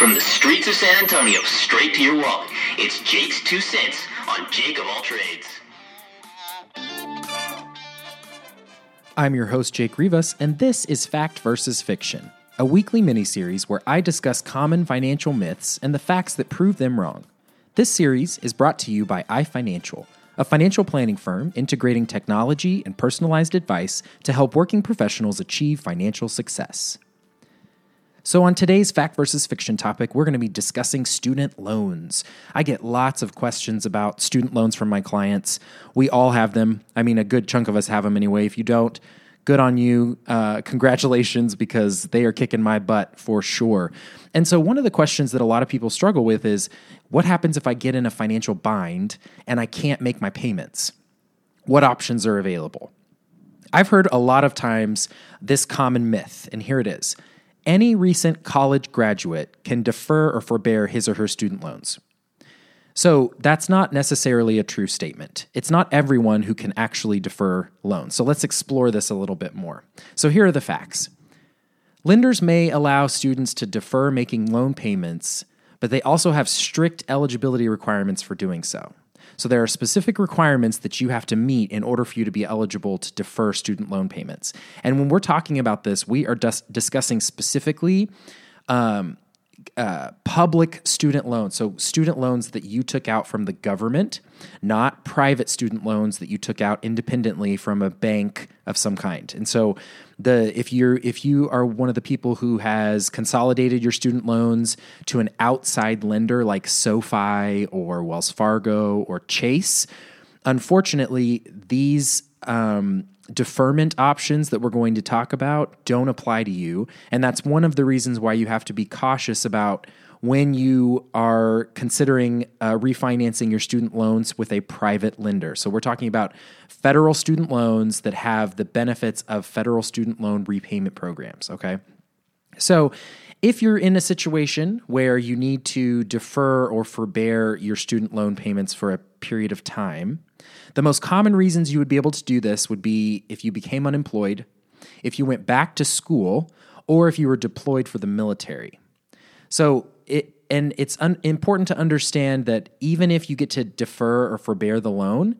From the streets of San Antonio straight to your wallet, it's Jake's 2 cents on Jake of All Trades. I'm your host, Jake Rivas, and this is Fact vs. Fiction, a weekly miniseries where I discuss common financial myths and the facts that prove them wrong. This series is brought to you by iFinancial, a financial planning firm integrating technology and personalized advice to help working professionals achieve financial success. So on today's Fact vs. Fiction topic, we're going to be discussing student loans. I get lots of questions about student loans from my clients. We all have them. I mean, a good chunk of us have them anyway. If you don't, good on you. Congratulations, because they are kicking my butt for sure. And so one of the questions that a lot of people struggle with is, what happens if I get in a financial bind and I can't make my payments? What options are available? I've heard a lot of times this common myth, and here it is. Any recent college graduate can defer or forbear his or her student loans. So that's not necessarily a true statement. It's not everyone who can actually defer loans. So let's explore this a little bit more. So here are the facts. Lenders may allow students to defer making loan payments, but they also have strict eligibility requirements for doing so. So there are specific requirements that you have to meet in order for you to be eligible to defer student loan payments. And when we're talking about this, we are discussing specifically public student loans. So student loans that you took out from the government, not private student loans that you took out independently from a bank of some kind. And so if you are one of the people who has consolidated your student loans to an outside lender like SoFi or Wells Fargo or Chase, unfortunately, these deferment options that we're going to talk about don't apply to you. And that's one of the reasons why you have to be cautious about when you are considering refinancing your student loans with a private lender. So we're talking about federal student loans that have the benefits of federal student loan repayment programs, okay? So if you're in a situation where you need to defer or forbear your student loan payments for a period of time, the most common reasons you would be able to do this would be if you became unemployed, if you went back to school, or if you were deployed for the military. So it's important to understand that even if you get to defer or forbear the loan,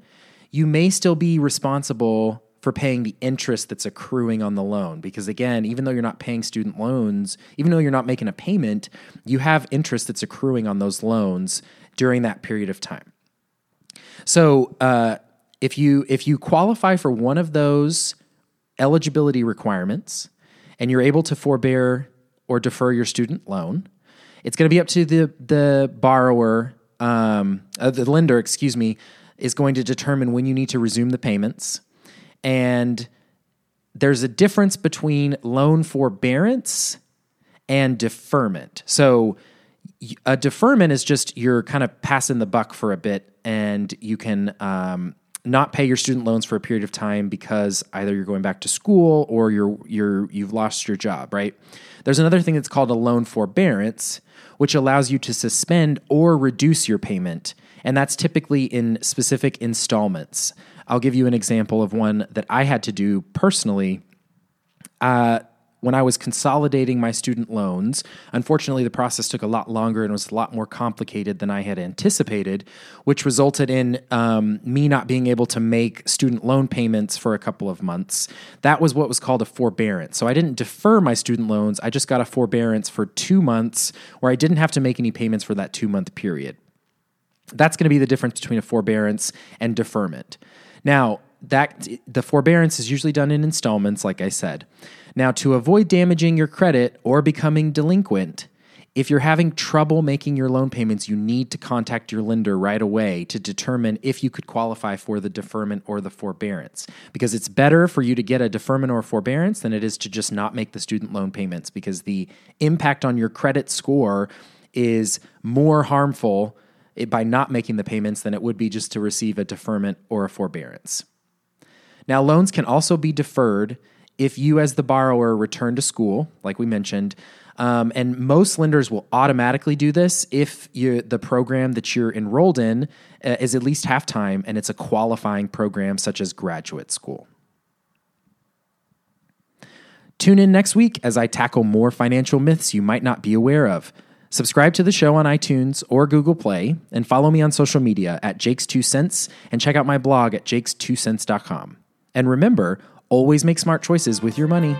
you may still be responsible for paying the interest that's accruing on the loan. Because again, even though you're not paying student loans, even though you're not making a payment, you have interest that's accruing on those loans during that period of time. So if you qualify for one of those eligibility requirements and you're able to forbear or defer your student loan, it's going to be up to the lender, is going to determine when you need to resume the payments. And there's a difference between loan forbearance and deferment. So a deferment is just you're kind of passing the buck for a bit, and you can not pay your student loans for a period of time because either you're going back to school or you've lost your job, right? There's another thing that's called a loan forbearance, which allows you to suspend or reduce your payment, and that's typically in specific installments. I'll give you an example of one that I had to do personally. When I was consolidating my student loans, unfortunately, the process took a lot longer and was a lot more complicated than I had anticipated, which resulted in me not being able to make student loan payments for a couple of months. That was what was called a forbearance. So I didn't defer my student loans. I just got a forbearance for 2 months where I didn't have to make any payments for that 2-month period. That's going to be the difference between a forbearance and deferment. Now, the forbearance is usually done in installments, like I said. Now, to avoid damaging your credit or becoming delinquent, if you're having trouble making your loan payments, you need to contact your lender right away to determine if you could qualify for the deferment or the forbearance, because it's better for you to get a deferment or forbearance than it is to just not make the student loan payments, because the impact on your credit score is more harmful by not making the payments than it would be just to receive a deferment or a forbearance. Now, loans can also be deferred if you as the borrower return to school, like we mentioned, and most lenders will automatically do this if the program that you're enrolled in is at least half time and it's a qualifying program such as graduate school. Tune in next week as I tackle more financial myths you might not be aware of. Subscribe to the show on iTunes or Google Play, and follow me on social media at Jake's 2 Cents, and check out my blog at jakes2cents.com. And remember, always make smart choices with your money.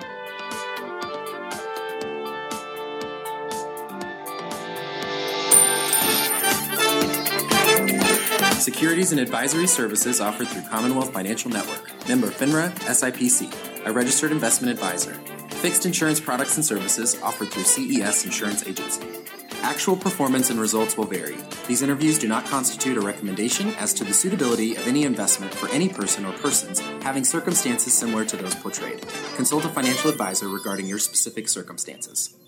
Securities and advisory services offered through Commonwealth Financial Network. Member FINRA, SIPC, a registered investment advisor. Fixed insurance products and services offered through CES Insurance Agency. Actual performance and results will vary. These interviews do not constitute a recommendation as to the suitability of any investment for any person or persons having circumstances similar to those portrayed. Consult a financial advisor regarding your specific circumstances.